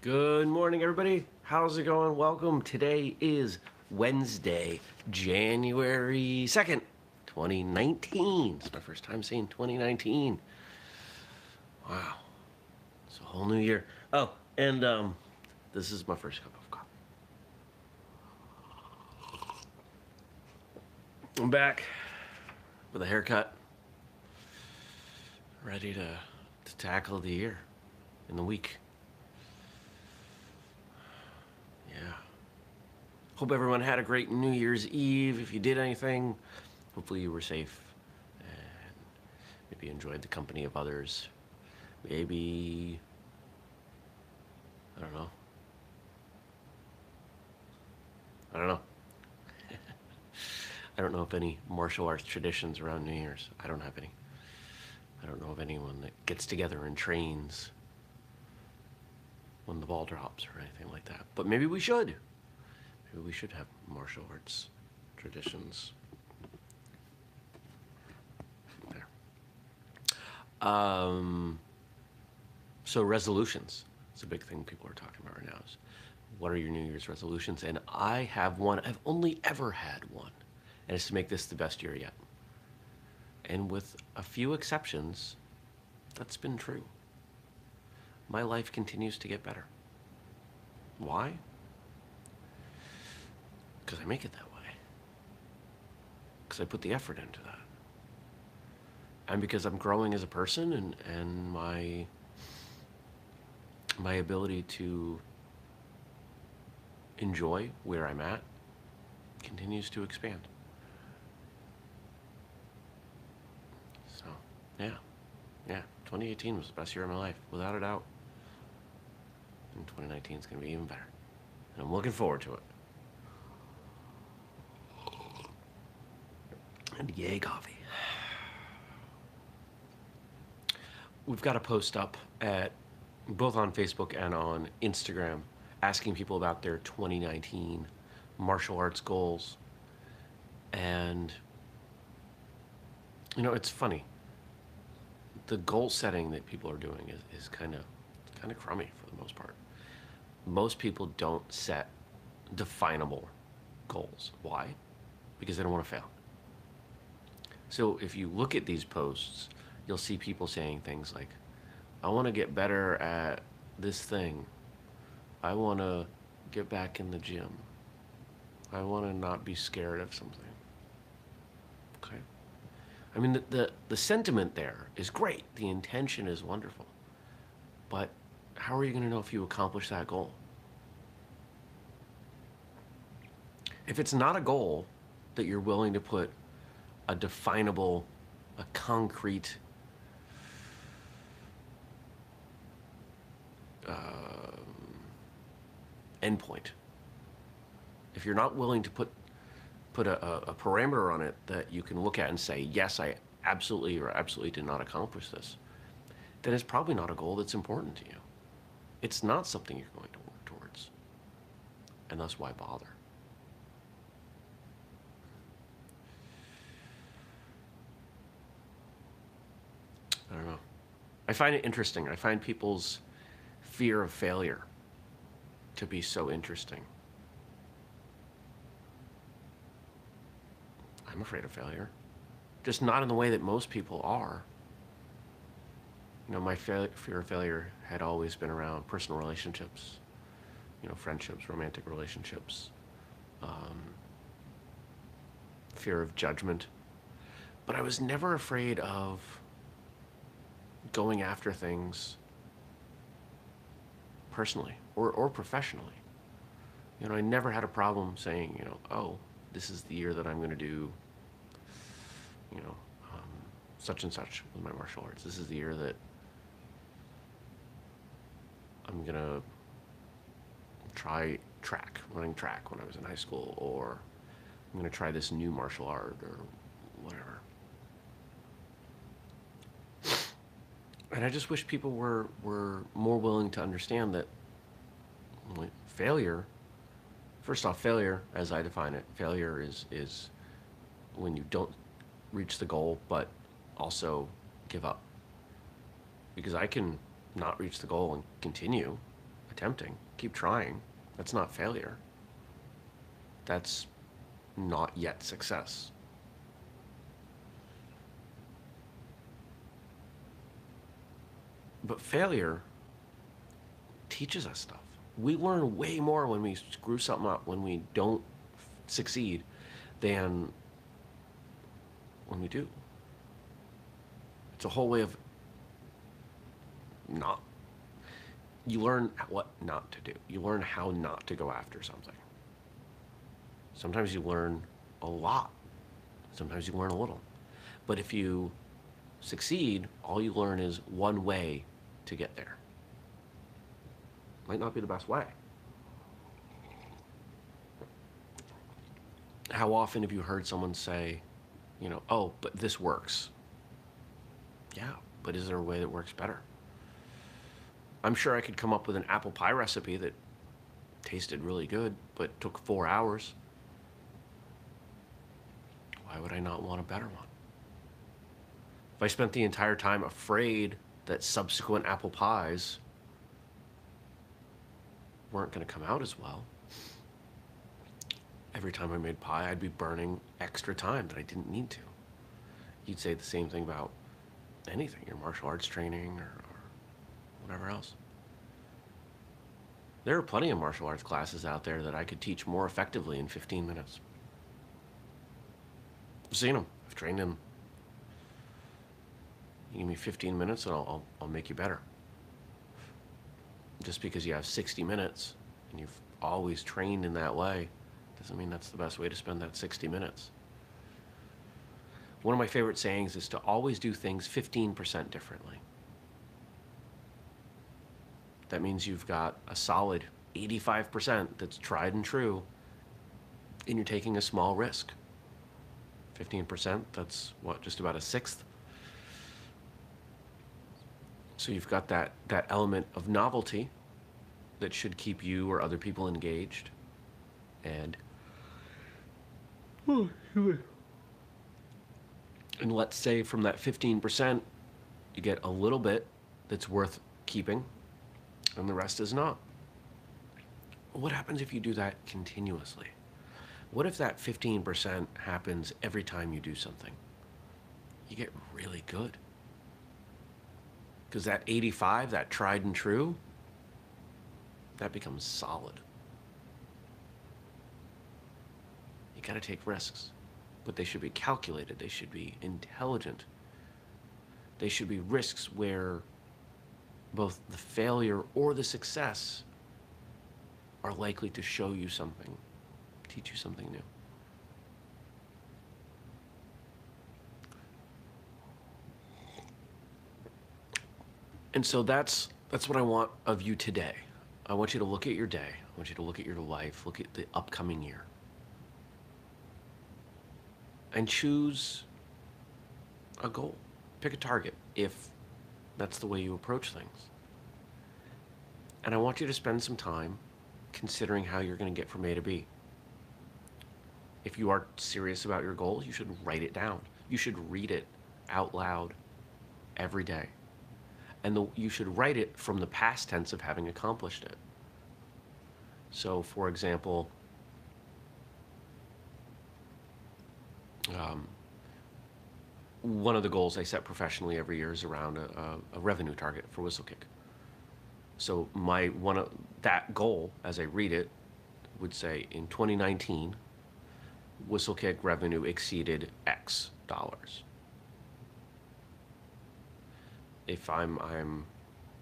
Good morning, everybody. How's it going? Welcome. Today is Wednesday, January 2nd, 2019. It's my first time saying 2019. Wow. It's a whole new year. Oh, and this is my first cup of coffee. I'm back with a haircut. Ready to tackle the year and the week. Yeah. Hope everyone had a great New Year's Eve. If you did anything, hopefully you were safe and maybe enjoyed the company of others. Maybe, I don't know. I don't know of any martial arts traditions around New Year's. I don't have any. I don't know of anyone that gets together and trains when the ball drops or anything like that. But maybe we should. Maybe we should have martial arts traditions. There. So resolutions. It's a big thing people are talking about right now. Is what are your New Year's resolutions? And I have one. I've only ever had one. And it's to make this the best year yet. And with a few exceptions, that's been true. My life continues to get better. Why? Because I make it that way. Because I put the effort into that. And because I'm growing as a person and my ability to enjoy where I'm at continues to expand. So, yeah, 2018 was the best year of my life, without a doubt. And 2019 is going to be even better. And I'm looking forward to it. And yay, coffee. We've got a post up at both on Facebook and on Instagram asking people about their 2019 martial arts goals. And, you know, it's funny. The goal setting that people are doing is kind of crummy for the most part. Most people don't set definable goals. Why? Because they don't want to fail. So if you look at these posts, you'll see people saying things like, I want to get better at this thing. I want to get back in the gym. I want to not be scared of something. Okay? I mean, the sentiment there is great. The intention is wonderful. But how are you going to know if you accomplish that goal? If it's not a goal that you're willing to put a definable, a concrete endpoint, if you're not willing to put a parameter on it that you can look at and say, yes, I absolutely or absolutely did not accomplish this, then it's probably not a goal that's important to you. It's not something you're going to work towards. And that's why bother. I don't know. I find it interesting. I find people's fear of failure to be so interesting. I'm afraid of failure. Just not in the way that most people are. You know, my fear of failure had always been around personal relationships, you know, friendships, romantic relationships, fear of judgment. But I was never afraid of going after things personally or professionally. You know, I never had a problem saying, you know, oh, this is the year that I'm going to do, you know, such and such with my martial arts. This is the year that I'm going to try running track when I was in high school, or I'm going to try this new martial art or whatever. And I just wish people were more willing to understand that failure, first off, failure, as I define it, failure is when you don't reach the goal, but also give up. Because I can not reach the goal and continue. I attempting. Keep trying. That's not failure. That's not yet success. But failure teaches us stuff. We learn way more when we screw something up, when we don't succeed, than when we do. It's a whole way of not. You learn what not to do. You learn how not to go after something. Sometimes you learn a lot. Sometimes you learn a little. But if you succeed, all you learn is one way to get there. Might not be the best way. How often have you heard someone say, you know, oh, but this works? Yeah, but is there a way that works better? I'm sure I could come up with an apple pie recipe that tasted really good, but took 4 hours. Why would I not want a better one? If I spent the entire time afraid that subsequent apple pies weren't going to come out as well, every time I made pie, I'd be burning extra time that I didn't need to. You'd say the same thing about anything, your martial arts training or whatever else. There are plenty of martial arts classes out there that I could teach more effectively in 15 minutes. I've seen them. I've trained them. You give me 15 minutes and I'll make you better. Just because you have 60 minutes and you've always trained in that way doesn't mean that's the best way to spend that 60 minutes. One of my favorite sayings is to always do things 15% differently. That means you've got a solid 85% that's tried and true, and you're taking a small risk. 15%, that's what, just about a sixth? So you've got that element of novelty that should keep you or other people engaged, and let's say from that 15% you get a little bit that's worth keeping and the rest is not. What happens if you do that continuously? What if that 15% happens every time you do something? You get really good. Because that 85, that tried and true, that becomes solid. You gotta take risks, but they should be calculated. They should be intelligent. They should be risks where both the failure or the success are likely to show you something, teach you something new. And so that's what I want of you today. I want you to look at your day. I want you to look at your life, look at the upcoming year. And choose a goal. Pick a target, if that's the way you approach things. And I want you to spend some time considering how you're going to get from A to B. If you are serious about your goal, you should write it down. You should read it out loud every day. And you should write it from the past tense of having accomplished it. So, for example, one of the goals I set professionally every year is around a revenue target for Whistlekick. So that goal, as I read it, would say in 2019, Whistlekick revenue exceeded X dollars. If I'm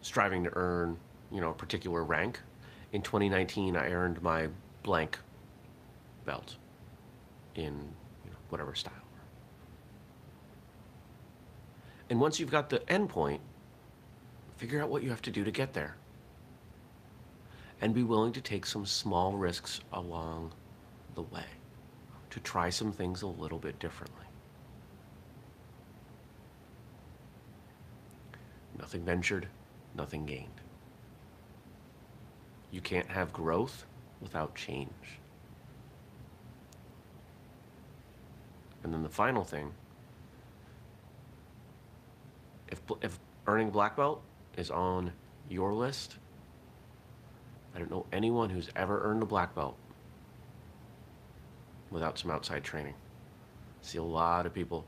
striving to earn, you know, a particular rank, in 2019 I earned my blank belt in, you know, whatever style. And once you've got the end point, figure out what you have to do to get there. And be willing to take some small risks along the way, to try some things a little bit differently. Nothing ventured, nothing gained. You can't have growth without change. And then the final thing, if earning black belt is on your list, I don't know anyone who's ever earned a black belt without some outside training. I see a lot of people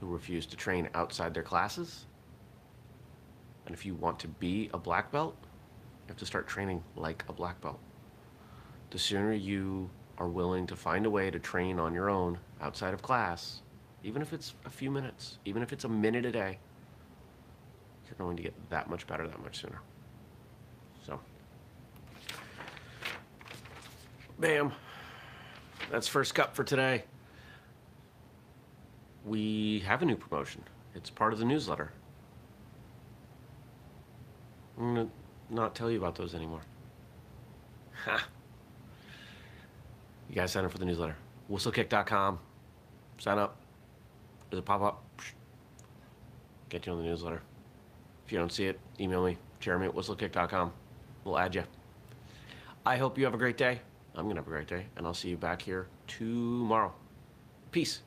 who refuse to train outside their classes. And if you want to be a black belt, you have to start training like a black belt. The sooner you are willing to find a way to train on your own outside of class, even if it's a few minutes, even if it's a minute a day, you're going to get that much better that much sooner. So, bam, that's first cup for today. We have a new promotion. It's part of the newsletter. I'm gonna not tell you about those anymore. Ha. You guys sign up for the newsletter. Whistlekick.com. Sign up. Does it pop up? Get you on the newsletter. If you don't see it, email me, Jeremy@whistlekick.com. We'll add you. I hope you have a great day. I'm gonna have a great day, and I'll see you back here tomorrow. Peace.